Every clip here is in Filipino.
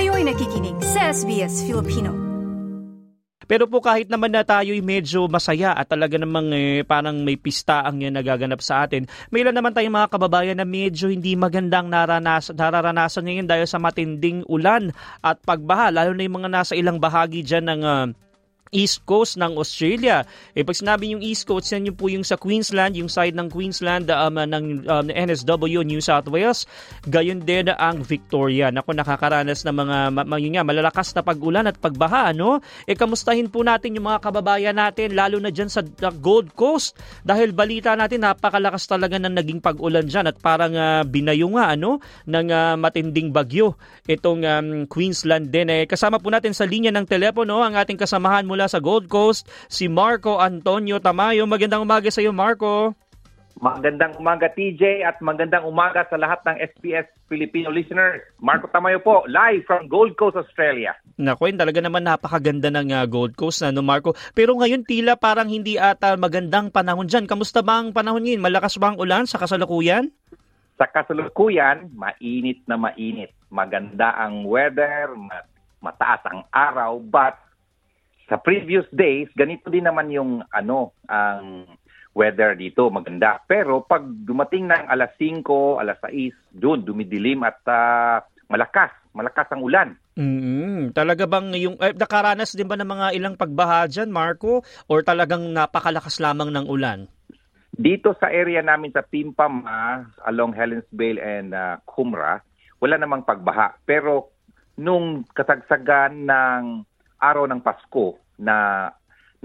Kayo'y nakikinig sa SBS Filipino. Pero po kahit naman na tayo'y medyo masaya at talaga namang parang may pista ang nagaganap sa atin, may ilan naman tayong mga kababayan na medyo hindi magandang nararanasan ngayon dahil sa matinding ulan at pagbaha, lalo na yung mga nasa ilang bahagi dyan ng East Coast ng Australia. Pag sinabi yung East Coast, yan yung po yung sa Queensland, yung side ng Queensland ng NSW, New South Wales. Gayon din ang Victoria. Naku, nakakaranas ng mga malalakas na pag-ulan at pagbaha, no? Kamustahin po natin yung mga kababayan natin, lalo na dyan sa Gold Coast. Dahil balita natin, napakalakas talaga ng naging pag-ulan dyan at parang binayo nga, ano? Ng matinding bagyo. Itong Queensland din. Kasama po natin sa linya ng telepono ang ating kasamahan mula sa Gold Coast, si Marco Antonio Tamayo. Magandang umaga sa iyo, Marco. Magandang umaga, TJ, at magandang umaga sa lahat ng SBS Filipino listeners. Marco Tamayo po, live from Gold Coast, Australia. Naku, talaga naman napakaganda ng Gold Coast na, no, Marco? Pero ngayon tila parang hindi ata magandang panahon dyan. Kamusta ba ang panahon ngayon? Malakas ba ang ulan sa kasalukuyan? Sa kasalukuyan, mainit na mainit. Maganda ang weather, mataas ang araw, but sa previous days, ganito din naman yung ang weather dito, maganda. Pero pag dumating ng alas 5, alas 6, doon dumidilim at malakas ang ulan. Mm-hmm. Talaga bang yung nakaranas din ba ng mga ilang pagbaha dyan, Marco? Or talagang napakalakas lamang ng ulan? Dito sa area namin sa Pimpama, along Helensvale and Kumra, wala namang pagbaha. Pero nung kasagsagan ng araw ng Pasko na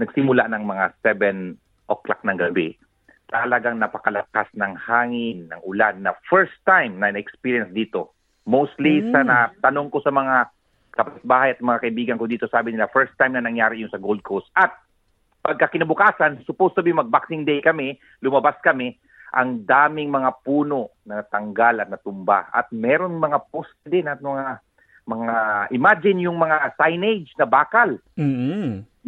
nagsimula ng mga 7 o'clock ng gabi, talagang napakalakas ng hangin, ng ulan na first time na na-experience dito. Mostly sa tanong ko sa mga kapitbahay at mga kaibigan ko dito, sabi nila first time na nangyari yung sa Gold Coast. At pagkakinabukasan, supposed to be mag-Boxing Day kami, lumabas kami, ang daming mga puno na natanggal at natumba. At meron mga post din at mga imagine yung mga signage na bakal. Mm-hmm.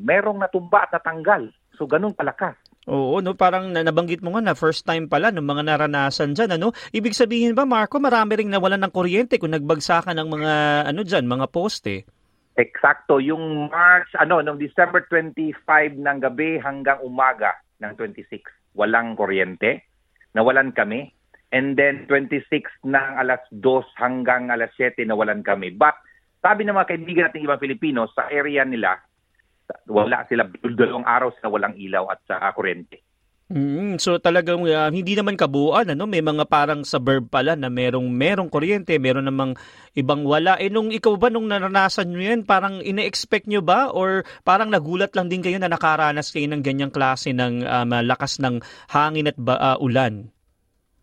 Merong natumba at natanggal. So ganun palakas. Oo, no, parang nabanggit mo nga na first time pala ng mga naranasan diyan, ano? Ibig sabihin ba, Marco, marami ring nawalan ng kuryente kung nagbagsakan ng mga diyan, mga poste? Eksakto, yung nung December 25 ng gabi hanggang umaga ng 26, walang kuryente. Nawalan kami. And then 26 ng alas 2 hanggang alas 7 nawalan kami. But sabi ng mga kaibigan natin ibang Pilipino, sa area nila, wala sila 2 araw sa walang ilaw at sa kuryente. So talagang hindi naman kabuuan, ano? May mga parang suburb pala na merong kuryente, meron namang ibang wala. Nung ikaw ba, nung naranasan nyo yan, parang ina-expect nyo ba? Or parang nagulat lang din kayo na nakaranas kayo ng ganyang klase ng lakas ng hangin at ulan?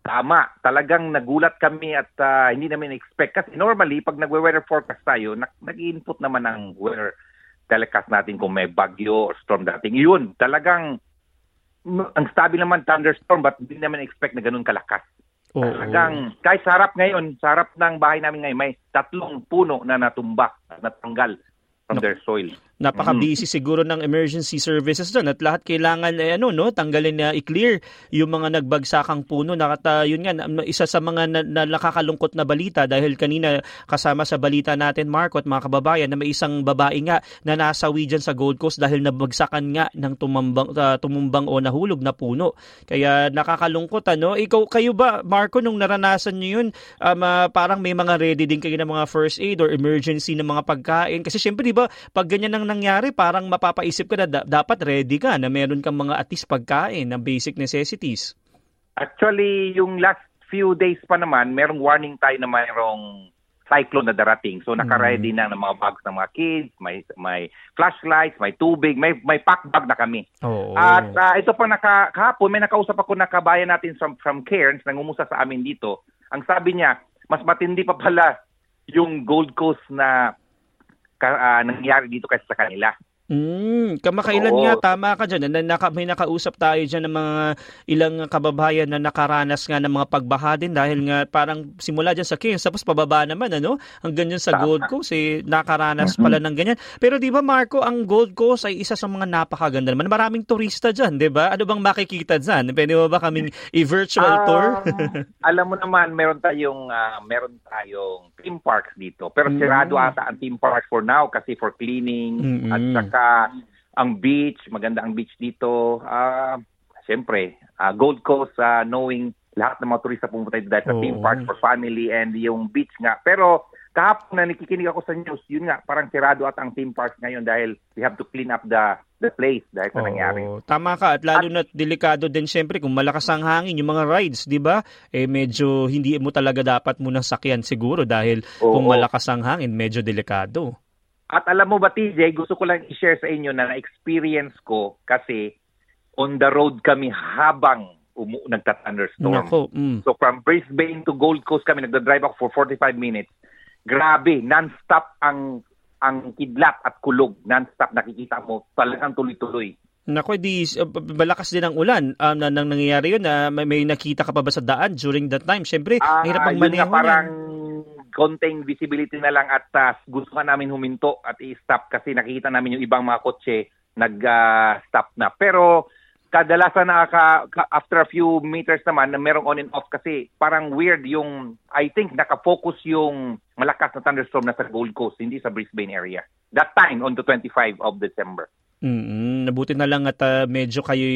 Tama, talagang nagulat kami at hindi namin expect. Kasi normally, pag nagwe-weather forecast tayo, nag-input naman ang weather telecast natin kung may bagyo or storm dating. Yun, talagang ang sabi naman thunderstorm, but hindi namin expect na ganun kalakas. Oh, talagang, kahit sa harap ng bahay namin ngayon, may 3 puno na natumba, natanggal from their soil. Napaka-busy siguro ng emergency services doon at lahat kailangan tanggalin na i-clear yung mga nagbagsakang puno. Yun nga, isa sa mga nakakalungkot na balita dahil kanina kasama sa balita natin, Marco, at mga kababayan, na may isang babae nga na nasawi dyan sa Gold Coast dahil nabagsakan nga ng tumumbang o nahulog na puno. Kaya nakakalungkot, ano? Kayo ba, Marco, nung naranasan nyo yun, parang may mga ready din kayo ng mga first aid or emergency ng mga pagkain? Kasi syempre, di ba, pag ganyan ang nangyari, parang mapapaisip ka na dapat ready ka na meron kang mga atis pagkain ng basic necessities. Actually, yung last few days pa naman, merong warning tayo na mayroong cyclone na darating. So naka-ready na ng mga bags ng mga kids, may flashlights, may tubig, may pack bag na kami. Oh. At ito pa kahapon, may nakausap ako na kabayan natin from Cairns, nangumusta sa amin dito. Ang sabi niya, mas matindi pa pala yung Gold Coast na nangyari dito kasi sa kanila. Kamakailan nga, tama ka dyan. May nakausap tayo dyan ng mga ilang kababayan na nakaranas nga ng mga pagbaha din dahil nga parang simula dyan sa Cairns, tapos pababa naman, ano? Hanggang dyan sa Gold Coast, nakaranas pala ng ganyan. Pero di ba, Marco, ang Gold Coast ay isa sa mga napakaganda naman. Maraming turista dyan, di ba? Ano bang makikita dyan? Pwede mo ba kaming i-virtual tour? Alam mo naman, meron tayong theme parks dito. Pero sirado ata ang theme parks for now kasi for cleaning at saka ang beach, maganda ang beach dito. Siyempre, Gold Coast, knowing lahat ng mga turista pumunta dito dahil sa theme park for family and yung beach nga. Pero kahapon na nakikinig ako sa news, yun nga, parang sirado at ang theme park ngayon dahil we have to clean up the place dahil sa nangyari. Tama ka, at lalo na delikado din siyempre kung malakas ang hangin, yung mga rides, di ba? Medyo hindi mo talaga dapat munang sakyan siguro dahil kung malakas ang hangin, medyo delikado. At alam mo ba, TJ, gusto ko lang i-share sa inyo na na-experience ko kasi on the road kami habang nagta-thunderstorm. So from Brisbane to Gold Coast kami, nagda-drive ako for 45 minutes. Grabe, non-stop ang kidlat at kulog. Non-stop, nakikita mo, talagang tuloy-tuloy. Naku, malakas din ang ulan. Nang nangyayari yun, may nakita ka pa ba sa daan during that time? Siyempre, hirap ang maneho. Parang konting visibility na lang at gusto ka namin huminto at i-stop kasi nakikita namin yung ibang mga kotse nag-stop na. Pero kadalasan after a few meters naman na merong on and off kasi parang weird yung, I think, nakafocus yung malakas na thunderstorm na sa Gold Coast, hindi sa Brisbane area. That time, on the 25 of December. Nabuti na lang at medyo kayo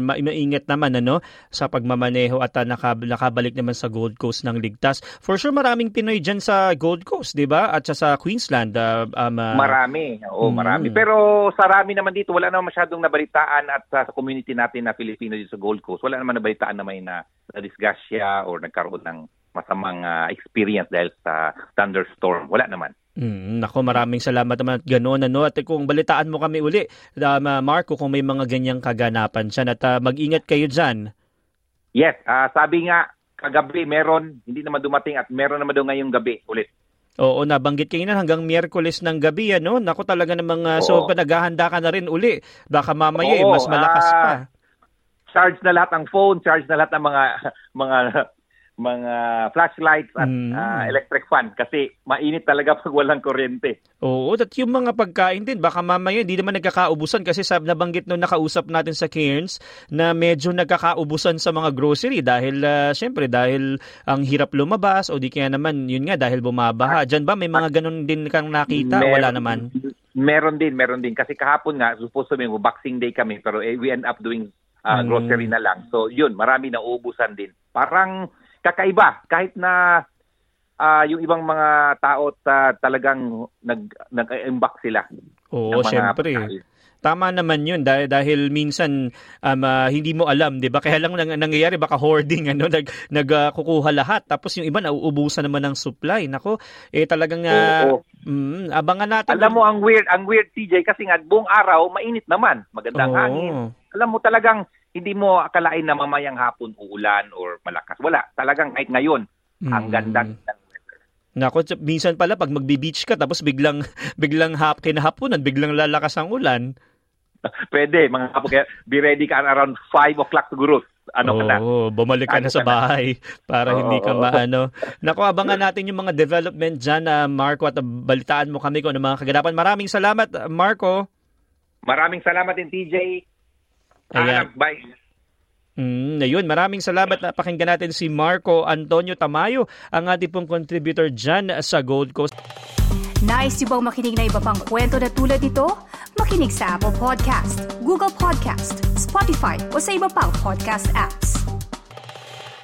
maingat naman ano sa pagmamaneho at nakabalik naman sa Gold Coast ng ligtas. For sure maraming Pinoy diyan sa Gold Coast, 'di ba? At sa Queensland marami. Marami. Pero sa rami naman dito wala naman masyadong nabalitaan at sa community natin na Filipino dito sa Gold Coast, wala naman nabalitaan na may na-disgasya or nagkaroon ng masamang experience dahil sa thunderstorm. Wala naman. Nako, maraming salamat naman at gano'n. Ano? At kung balitaan mo kami uli, Marco, kung may mga ganyang kaganapan siya. At mag-ingat kayo dyan. Yes, sabi nga, kagabi meron, hindi naman dumating at meron naman daw ngayong gabi ulit. Oo, nabanggit kayo na hanggang Miyerkules ng gabi. Ano? Nako, talaga namang, so naghahanda ka na rin uli. Baka mamaya mas malakas pa. Charge na lahat ang phone, charge na lahat ang mga flashlights at electric fan kasi mainit talaga pag walang kuryente. Oo, at yung mga pagkain din, baka mamaya hindi naman nagkakaubusan kasi nabanggit nung nakausap natin sa Cairns na medyo nagkakaubusan sa mga grocery dahil syempre dahil ang hirap lumabas o di kaya naman yun nga dahil bumabaha. Diyan ba may mga ganun din kang nakita? Wala naman. Meron din. Kasi kahapon nga, supposed to be Boxing Day kami pero we end up doing grocery na lang. So yun, marami na uubusan din. Parang kakaiba, kahit na yung ibang mga tao talagang nag-embark sila. Oo, siyempre. Tama naman yun dahil minsan hindi mo alam, 'di ba? Kaya lang nangyayari baka hoarding ano, nagkukuha lahat tapos yung iba nauubusan naman ng supply. Nako, talagang abangan natin. Alam mo ang weird TJ kasi nga buong araw mainit naman, magandang hangin. Alam mo talagang hindi mo akalain na mamayang hapon uulan or malakas. Wala. Talagang kahit ngayon, ang ganda ng weather. Nako, minsan pala pag magbe-beach ka tapos biglang kinahaponan, biglang lalakas ang ulan. Pwede, mga kapo, kaya be ready ka around 5 o'clock siguro. Bumalik ka na sa bahay para hindi ka maano. Naku, abangan natin yung mga development dyan, Marco, at balitaan mo kami kung ano mga kaganapan. Maraming salamat, Marco. Maraming salamat din, TJ. Ayan. Bye. Ayun, maraming salamat. Napakinggan natin si Marco Antonio Tamayo, ang ating pong contributor dyan sa Gold Coast. Nice yung bang makinig na iba pang kwento na tulad ito? Makinig sa Apple Podcast, Google Podcast, Spotify o sa iba pang podcast apps.